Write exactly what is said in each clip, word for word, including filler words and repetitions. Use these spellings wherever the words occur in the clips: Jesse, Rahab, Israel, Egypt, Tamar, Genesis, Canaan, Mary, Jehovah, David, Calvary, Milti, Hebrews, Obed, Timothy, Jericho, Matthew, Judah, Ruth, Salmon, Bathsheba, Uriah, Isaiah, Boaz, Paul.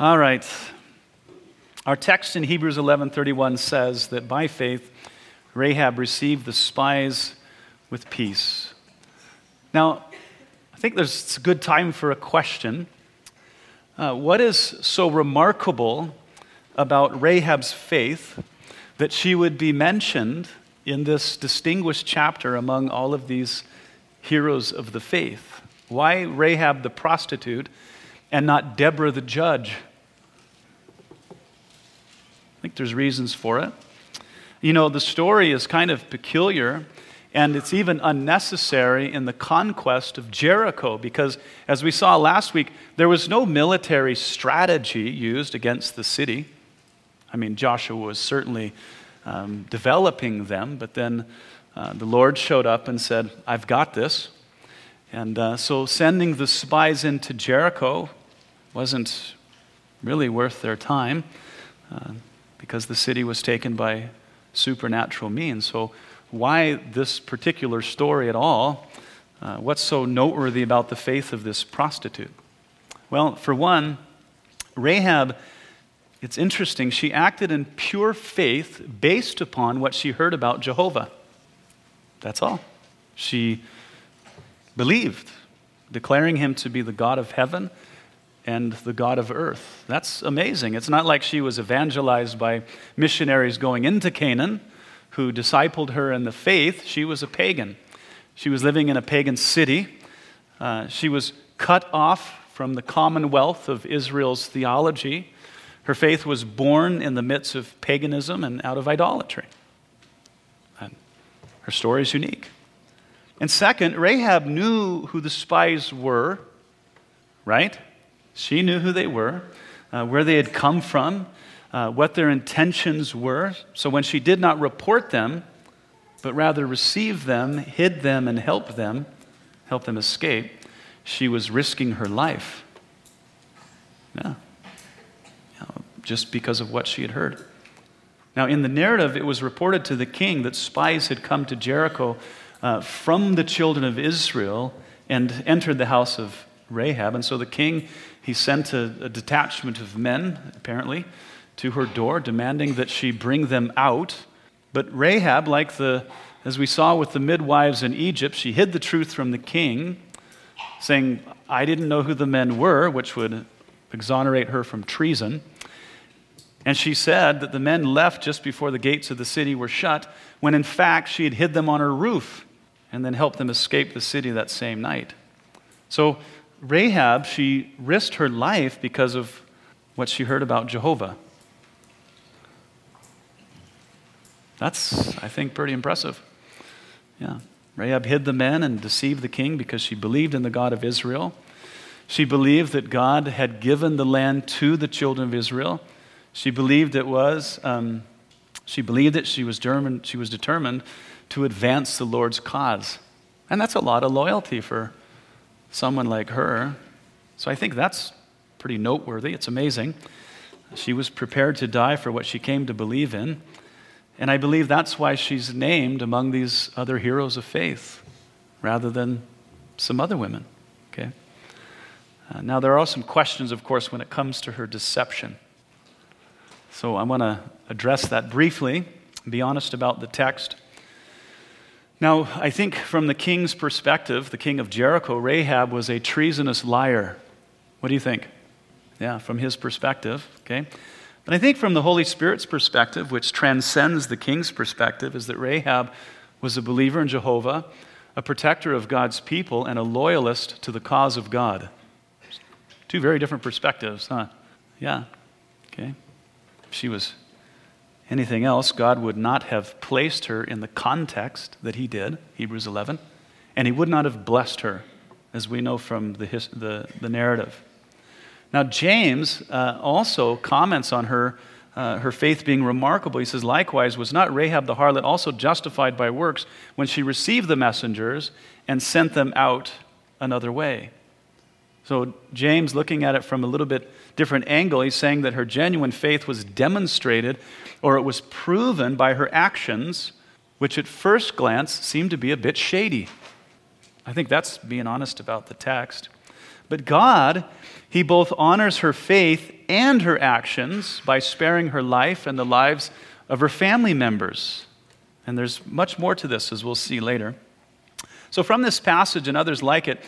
All right. Our text in Hebrews eleven thirty-one says that by faith, Rahab received the spies with peace. Now, I think there's a good time for a question. Uh, what is so remarkable about Rahab's faith that she would be mentioned in this distinguished chapter among all of these heroes of the faith? Why Rahab the prostitute and not Deborah the judge? I think there's reasons for it. You know, the story is kind of peculiar, and it's even unnecessary in the conquest of Jericho, because as we saw last week, there was no military strategy used against the city. I mean, Joshua was certainly um, developing them, but then uh, the Lord showed up and said, I've got this. And uh, so sending the spies into Jericho wasn't really worth their time uh, because the city was taken by supernatural means. So why this particular story at all? Uh, what's so noteworthy about the faith of this prostitute? Well, for one, Rahab, it's interesting, she acted in pure faith based upon what she heard about Jehovah. That's all. She believed, declaring him to be the God of heaven and the God of earth. That's amazing. It's not like she was evangelized by missionaries going into Canaan who discipled her in the faith. She was a pagan. She was living in a pagan city. Uh, she was cut off from the commonwealth of Israel's theology. Her faith was born in the midst of paganism and out of idolatry. And her story is unique. And second, Rahab knew who the spies were, right? She knew who they were, uh, where they had come from, uh, what their intentions were. So when she did not report them, but rather received them, hid them, and helped them, helped them escape, she was risking her life. Yeah. Yeah, just because of what she had heard. Now, in the narrative, it was reported to the king that spies had come to Jericho Uh, from the children of Israel and entered the house of Rahab. And so the king, he sent a, a detachment of men, apparently, to her door, demanding that she bring them out. But Rahab, like the, as we saw with the midwives in Egypt, she hid the truth from the king, saying, I didn't know who the men were, which would exonerate her from treason. And she said that the men left just before the gates of the city were shut, when in fact she had hid them on her roof and then helped them escape the city that same night. So Rahab, she risked her life because of what she heard about Jehovah. That's, I think, pretty impressive. Yeah. Rahab hid the men and deceived the king because she believed in the God of Israel. She believed that God had given the land to the children of Israel. She believed it was. Um, She believed it. She was determined. She was determined to advance the Lord's cause, and that's a lot of loyalty for someone like her. So I think that's pretty noteworthy. It's amazing. She was prepared to die for what she came to believe in, and I believe that's why she's named among these other heroes of faith, rather than some other women. Okay. Uh, now there are some questions, of course, when it comes to her deception. So I want to address that briefly, be honest about the text. Now, I think from the king's perspective, the king of Jericho, Rahab was a treasonous liar. What do you think? Yeah, from his perspective, okay? But I think from the Holy Spirit's perspective, which transcends the king's perspective, is that Rahab was a believer in Jehovah, a protector of God's people, and a loyalist to the cause of God. Two very different perspectives, huh? Yeah, okay. She was anything else, God would not have placed her in the context that he did, Hebrews eleven, and he would not have blessed her, as we know from the his, the, the narrative. Now, James uh, also comments on her, uh, her faith being remarkable. He says, likewise, was not Rahab the harlot also justified by works when she received the messengers and sent them out another way? So James, looking at it from a little bit different angle, he's saying that her genuine faith was demonstrated, or it was proven by her actions, which at first glance seemed to be a bit shady. I think that's being honest about the text. But God, he both honors her faith and her actions by sparing her life and the lives of her family members. And there's much more to this, as we'll see later. So from this passage and others like it,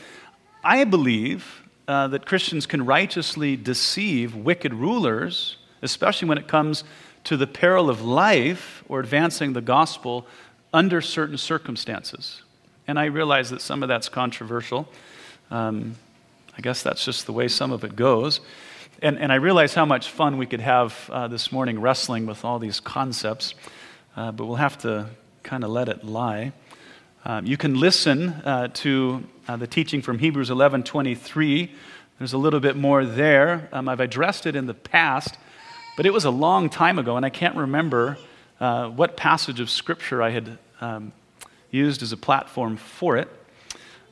I believe uh, that Christians can righteously deceive wicked rulers, especially when it comes to the peril of life or advancing the gospel under certain circumstances. And I realize that some of that's controversial. Um, I guess that's just the way some of it goes. And, and I realize how much fun we could have uh, this morning wrestling with all these concepts, uh, but we'll have to kind of let it lie. Um, you can listen uh, to uh, the teaching from Hebrews eleven twenty-three. There's a little bit more there. Um, I've addressed it in the past, but it was a long time ago, and I can't remember uh, what passage of Scripture I had um, used as a platform for it.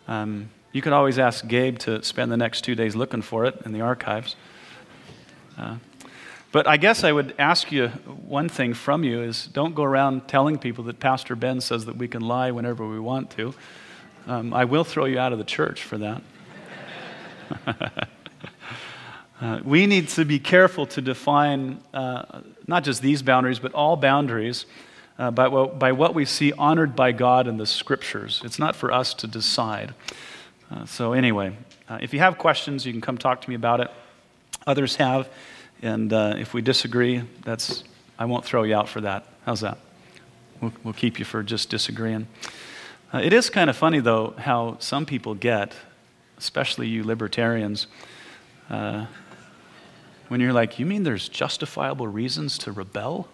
Um, you could always ask Gabe to spend the next two days looking for it in the archives. Uh, But I guess I would ask you one thing from you is don't go around telling people that Pastor Ben says that we can lie whenever we want to. Um, I will throw you out of the church for that. uh, we need to be careful to define uh, not just these boundaries, but all boundaries uh, by, what, by what we see honored by God in the Scriptures. It's not for us to decide. Uh, so anyway, uh, if you have questions, you can come talk to me about it. Others have. And uh, if we disagree, that's I won't throw you out for that. How's that? We'll, we'll keep you for just disagreeing. Uh, it is kind of funny, though, how some people get, especially you libertarians, uh, when you're like, you mean there's justifiable reasons to rebel?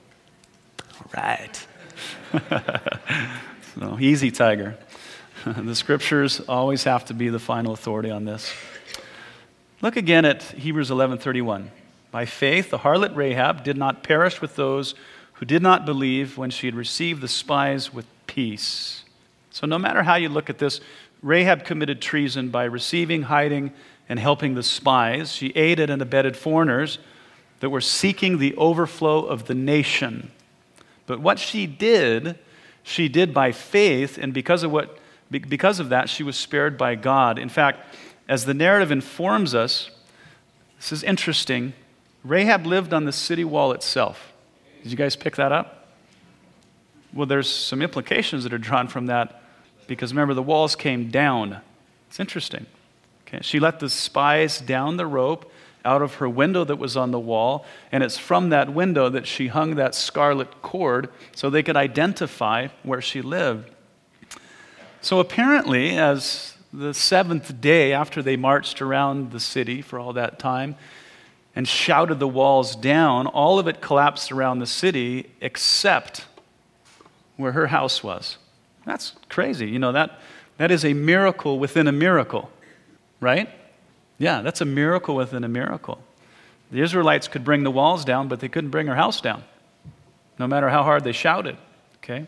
All right. So, easy, tiger. The Scriptures always have to be the final authority on this. Look again at Hebrews eleven thirty-one. By faith, the harlot Rahab did not perish with those who did not believe when she had received the spies with peace. So no matter how you look at this, Rahab committed treason by receiving, hiding, and helping the spies. She aided and abetted foreigners that were seeking the overflow of the nation. But what she did, she did by faith, and because of what, because of that, she was spared by God. In fact, as the narrative informs us, this is interesting, Rahab lived on the city wall itself. Did you guys pick that up? Well, there's some implications that are drawn from that because remember, the walls came down. It's interesting. Okay. She let the spies down the rope out of her window that was on the wall, and it's from that window that she hung that scarlet cord so they could identify where she lived. So apparently, as the seventh day after they marched around the city for all that time, and shouted the walls down, all of it collapsed around the city except where her house was. That's crazy. You know, that that is a miracle within a miracle, right? Yeah, that's a miracle within a miracle. The Israelites could bring the walls down, but they couldn't bring her house down, no matter how hard they shouted, okay?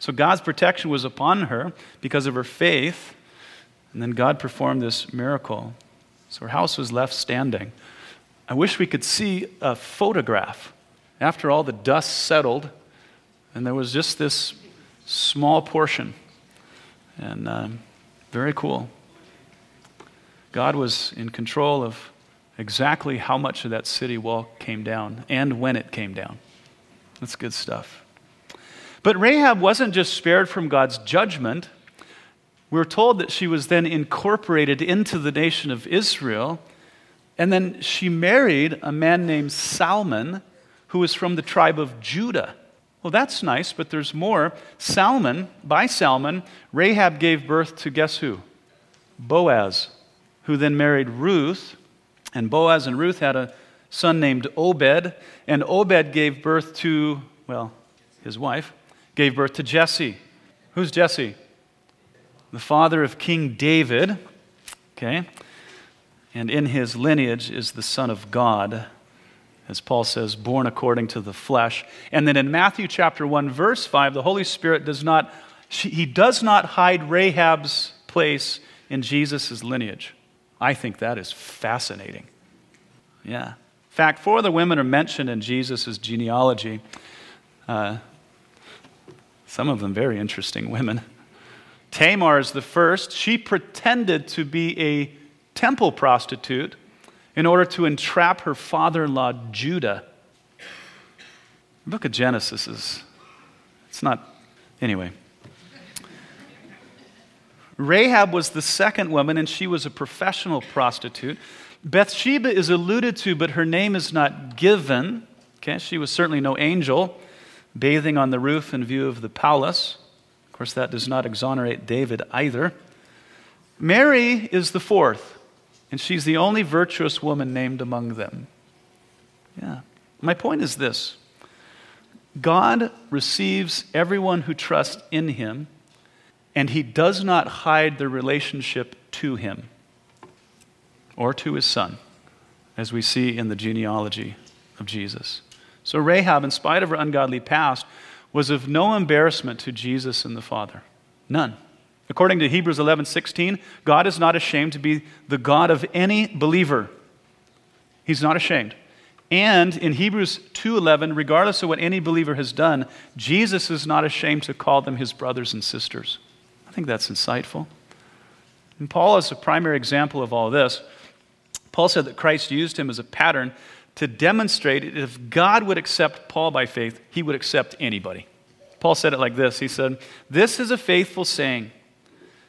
So God's protection was upon her because of her faith, and then God performed this miracle. So her house was left standing. I wish we could see a photograph. After all the dust settled, and there was just this small portion. And um, very cool. God was in control of exactly how much of that city wall came down and when it came down. That's good stuff. But Rahab wasn't just spared from God's judgment. We're told that she was then incorporated into the nation of Israel. And then she married a man named Salmon, who was from the tribe of Judah. Well, that's nice, but there's more. Salmon, by Salmon, Rahab gave birth to guess who? Boaz, who then married Ruth. And Boaz and Ruth had a son named Obed. And Obed gave birth to, well, his wife, gave birth to Jesse. Who's Jesse? The father of King David. Okay. And in his lineage is the Son of God, as Paul says, born according to the flesh. And then in Matthew chapter one, verse five, the Holy Spirit does not, she, he does not hide Rahab's place in Jesus' lineage. I think that is fascinating. Yeah. In fact, four of the women are mentioned in Jesus' genealogy. Uh, some of them very interesting women. Tamar is the first. She pretended to be a temple prostitute in order to entrap her father-in-law, Judah. The book of Genesis is, it's not, anyway. Rahab was the second woman, and she was a professional prostitute. Bathsheba is alluded to, but her name is not given. Okay, she was certainly no angel, bathing on the roof in view of the palace. Of course, that does not exonerate David either. Mary is the fourth, and she's the only virtuous woman named among them. Yeah. My point is this. God receives everyone who trusts in him, and he does not hide their relationship to him or to his son, as we see in the genealogy of Jesus. So Rahab, in spite of her ungodly past, was of no embarrassment to Jesus and the Father. None. According to Hebrews eleven sixteen, God is not ashamed to be the God of any believer. He's not ashamed. And in Hebrews two eleven, regardless of what any believer has done, Jesus is not ashamed to call them his brothers and sisters. I think that's insightful. And Paul is a primary example of all this. Paul said that Christ used him as a pattern to demonstrate that if God would accept Paul by faith, he would accept anybody. Paul said it like this. He said, "This is a faithful saying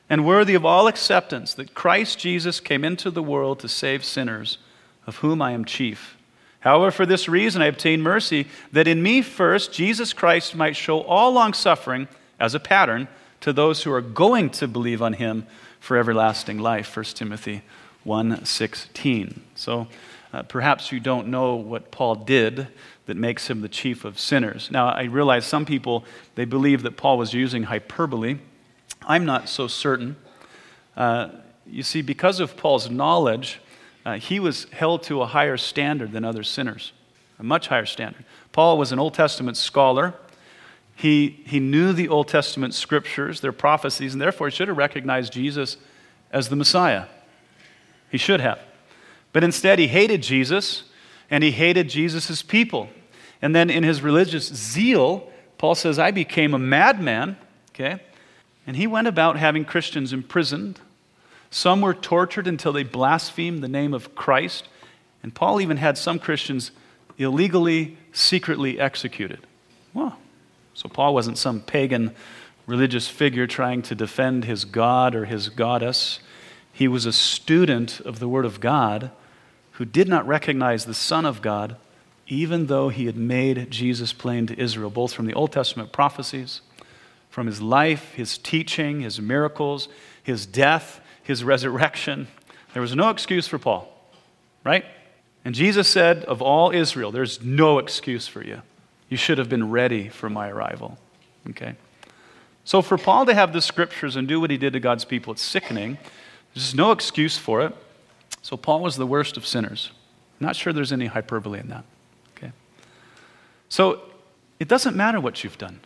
and worthy of all acceptance, that Christ Jesus came into the world to save sinners, of whom I am chief. However, for this reason I obtained mercy, that in me first Jesus Christ might show all long-suffering as a pattern to those who are going to believe on him for everlasting life." First Timothy one sixteen. So uh, perhaps you don't know what Paul did that makes him the chief of sinners. Now, I realize some people, they believe that Paul was using hyperbole. I'm not so certain. Uh, you see, because of Paul's knowledge, Uh, he was held to a higher standard than other sinners, a much higher standard. Paul was an Old Testament scholar. He, he knew the Old Testament scriptures, their prophecies, and therefore he should have recognized Jesus as the Messiah. He should have. But instead he hated Jesus, and he hated Jesus' people. And then in his religious zeal, Paul says, "I became a madman," okay? And he went about having Christians imprisoned. Some were tortured until they blasphemed the name of Christ. And Paul even had some Christians illegally, secretly executed. Wow. So Paul wasn't some pagan religious figure trying to defend his god or his goddess. He was a student of the Word of God who did not recognize the Son of God, even though he had made Jesus plain to Israel, both from the Old Testament prophecies, from his life, his teaching, his miracles, his death, his resurrection. There was no excuse for Paul, right? And Jesus said, of all Israel, there's no excuse for you. You should have been ready for my arrival, okay? So for Paul to have the scriptures and do what he did to God's people, it's sickening. There's no excuse for it. So Paul was the worst of sinners. I'm not sure there's any hyperbole in that, okay? So it doesn't matter what you've done.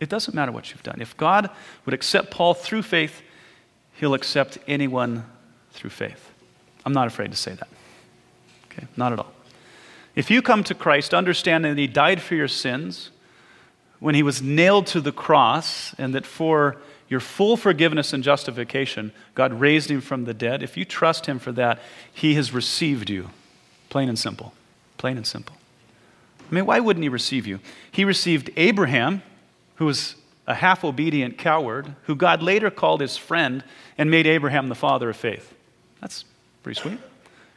It doesn't matter what you've done. If God would accept Paul through faith, he'll accept anyone through faith. I'm not afraid to say that. Okay, not at all. If you come to Christ, understand that he died for your sins when he was nailed to the cross, and that for your full forgiveness and justification, God raised him from the dead. If you trust him for that, he has received you. Plain and simple. Plain and simple. I mean, why wouldn't he receive you? He received Abraham, who was a half-obedient coward, who God later called his friend and made Abraham the father of faith. That's pretty sweet.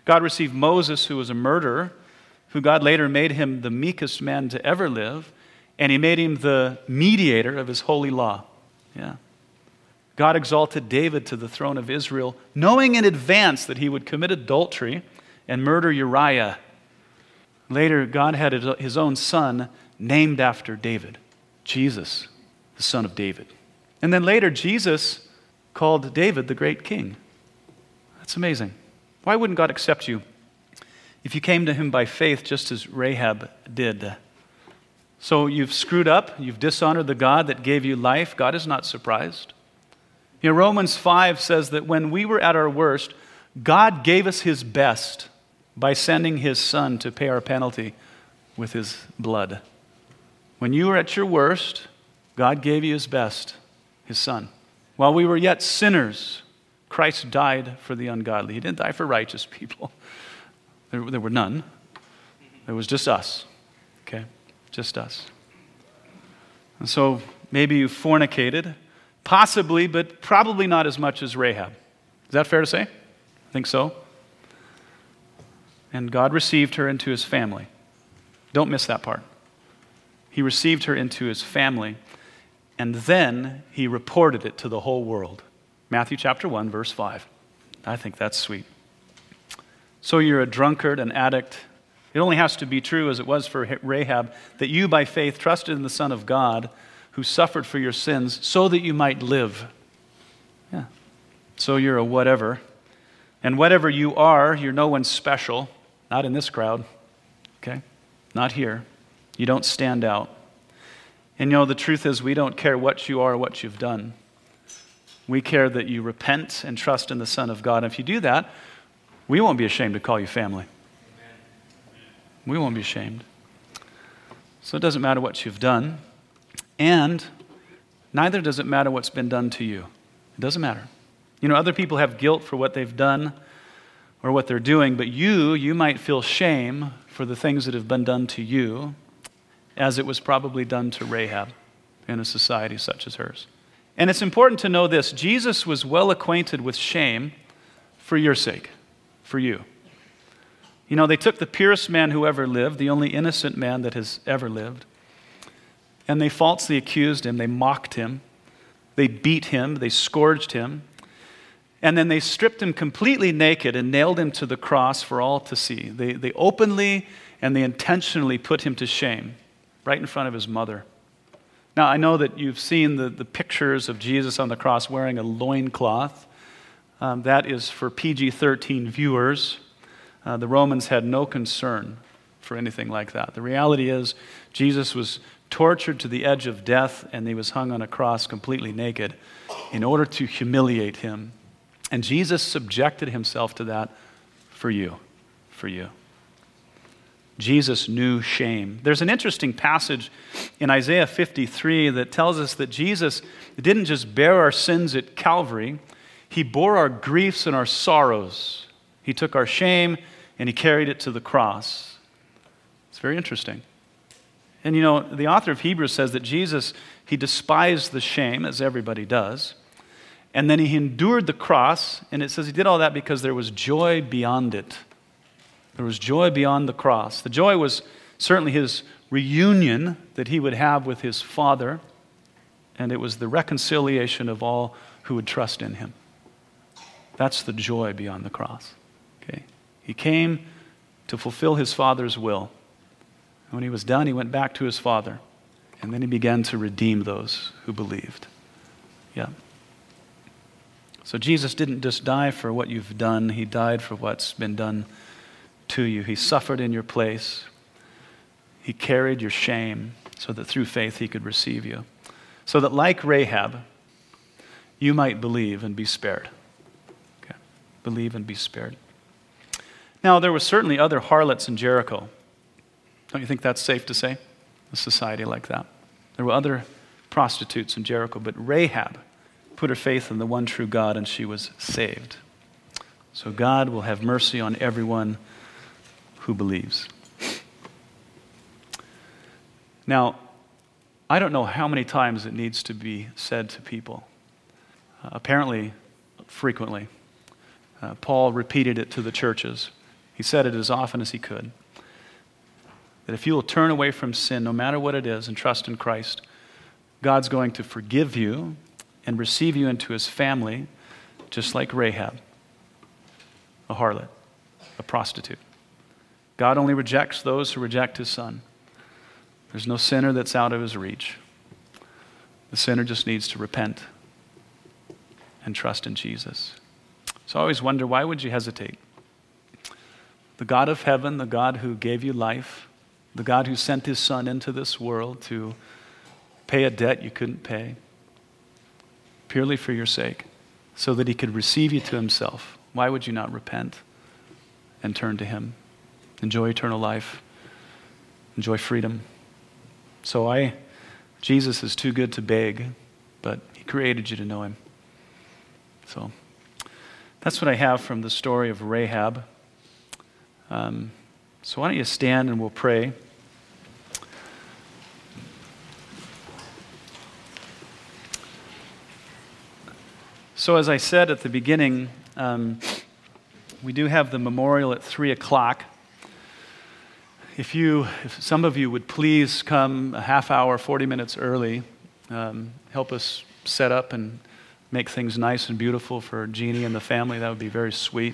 God received Moses, who was a murderer, who God later made him the meekest man to ever live, and he made him the mediator of his holy law. Yeah. God exalted David to the throne of Israel, knowing in advance that he would commit adultery and murder Uriah. Later, God had his own son named after David, Jesus, the son of David. And then later, Jesus called David the great king. That's amazing. Why wouldn't God accept you if you came to him by faith, just as Rahab did? So you've screwed up. You've dishonored the God that gave you life. God is not surprised. You know, Romans five says that when we were at our worst, God gave us his best by sending his son to pay our penalty with his blood. When you were at your worst, God gave you his best, his son. While we were yet sinners, Christ died for the ungodly. He didn't die for righteous people. There, there were none. There was just us. Okay? Just us. And so maybe you fornicated. Possibly, but probably not as much as Rahab. Is that fair to say? I think so. And God received her into his family. Don't miss that part. He received her into his family, and then he reported it to the whole world. Matthew chapter one, verse five. I think that's sweet. So you're a drunkard, an addict. It only has to be true, as it was for Rahab, that you by faith trusted in the Son of God, who suffered for your sins so that you might live. Yeah. So you're a whatever. And whatever you are, you're no one special. Not in this crowd. Okay? Not here. You don't stand out. And you know, the truth is we don't care what you are or what you've done. We care that you repent and trust in the Son of God. And if you do that, we won't be ashamed to call you family. Amen. We won't be ashamed. So it doesn't matter what you've done. And neither does it matter what's been done to you. It doesn't matter. You know, other people have guilt for what they've done or what they're doing, but you, you might feel shame for the things that have been done to you, as it was probably done to Rahab in a society such as hers. And it's important to know this. Jesus was well acquainted with shame for your sake, for you. You know, they took the purest man who ever lived, the only innocent man that has ever lived, and they falsely accused him, they mocked him, they beat him, they scourged him, and then they stripped him completely naked and nailed him to the cross for all to see. They, they openly and they intentionally put him to shame right in front of his mother. Now, I know that you've seen the, the pictures of Jesus on the cross wearing a loincloth. Um, that is for P G thirteen viewers. Uh, the Romans had no concern for anything like that. The reality is Jesus was tortured to the edge of death, and he was hung on a cross completely naked in order to humiliate him. And Jesus subjected himself to that for you, for you. Jesus knew shame. There's an interesting passage in Isaiah fifty-three that tells us that Jesus didn't just bear our sins at Calvary, he bore our griefs and our sorrows. He took our shame and he carried it to the cross. It's very interesting. And you know, the author of Hebrews says that Jesus, he despised the shame, as everybody does, and then he endured the cross, and it says he did all that because there was joy beyond it. There was joy beyond the cross. The joy was certainly his reunion that he would have with his Father, and it was the reconciliation of all who would trust in him. That's the joy beyond the cross. Okay? He came to fulfill his Father's will. When he was done, he went back to his Father, and then he began to redeem those who believed. Yeah. So Jesus didn't just die for what you've done. He died for what's been done to you. He suffered in your place. He carried your shame so that through faith he could receive you. So that like Rahab, you might believe and be spared. Okay. Believe and be spared. Now, there were certainly other harlots in Jericho. Don't you think that's safe to say? A society like that. There were other prostitutes in Jericho, but Rahab put her faith in the one true God and she was saved. So God will have mercy on everyone who believes. Now, I don't know how many times it needs to be said to people. Uh, apparently, frequently. Uh, Paul repeated it to the churches. He said it as often as he could. That if you will turn away from sin, no matter what it is, and trust in Christ, God's going to forgive you and receive you into his family, just like Rahab, a harlot, a prostitute. God only rejects those who reject his Son. There's no sinner that's out of his reach. The sinner just needs to repent and trust in Jesus. So I always wonder, why would you hesitate? The God of heaven, the God who gave you life, the God who sent his Son into this world to pay a debt you couldn't pay, purely for your sake, so that he could receive you to himself. Why would you not repent and turn to him? Enjoy eternal life. Enjoy freedom. So I, Jesus is too good to beg, but he created you to know him. So That's what I have from the story of Rahab. Um, so why don't you stand and we'll pray. So as I said at the beginning, um, we do have the memorial at three o'clock. If you, if some of you would please come a half hour, forty minutes early, um, help us set up and make things nice and beautiful for Jeannie and the family, that would be very sweet.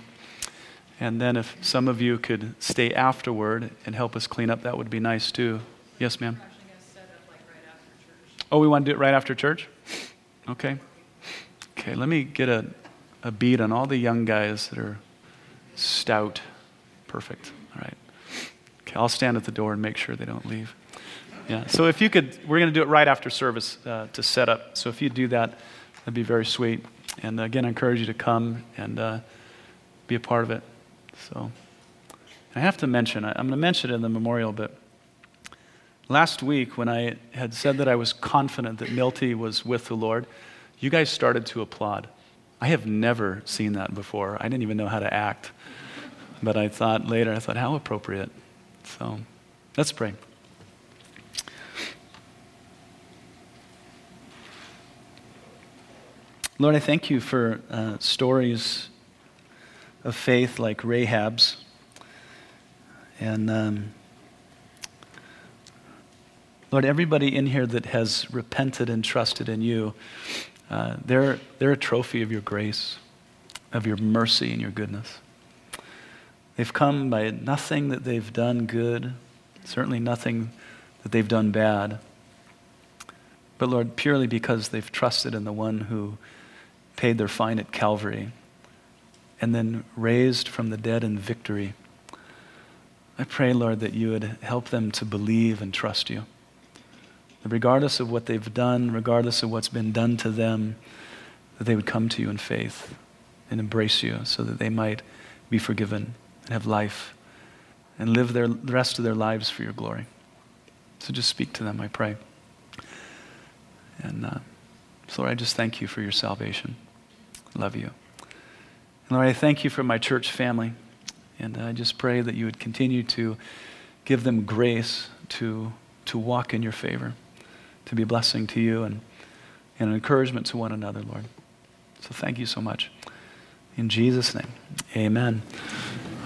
And then if some of you could stay afterward and help us clean up, that would be nice too. Yes, ma'am? We're actually going to set up like right after church. Oh, we want to do it right after church? Okay. Okay, let me get a, a bead on all the young guys that are stout. Perfect. All right. Okay, I'll stand at the door and make sure they don't leave. Yeah, so if you could, we're going to do it right after service uh, to set up. So if you do that, that'd be very sweet. And again, I encourage you to come and uh, be a part of it. So I have to mention, I'm going to mention it in the memorial, but last week when I had said that I was confident that Milti was with the Lord, you guys started to applaud. I have never seen that before. I didn't even know how to act. But I thought later, I thought, how appropriate. So let's pray. Lord, I thank you for uh, stories of faith like Rahab's. And um, Lord, everybody in here that has repented and trusted in you, Uh, they're, they're a trophy of your grace, of your mercy and your goodness. They've come by nothing that they've done good, certainly nothing that they've done bad, but Lord, purely because they've trusted in the one who paid their fine at Calvary and then raised from the dead in victory. I pray, Lord, that you would help them to believe and trust you. Regardless of what they've done, regardless of what's been done to them, that they would come to you in faith and embrace you so that they might be forgiven and have life and live their, the rest of their lives for your glory. So just speak to them, I pray. And uh, so Lord, I just thank you for your salvation. I love you. And Lord, I thank you for my church family. And I just pray that you would continue to give them grace to, to walk in your favor, to be a blessing to you and, and an encouragement to one another, Lord. So thank you so much. In Jesus' name, amen.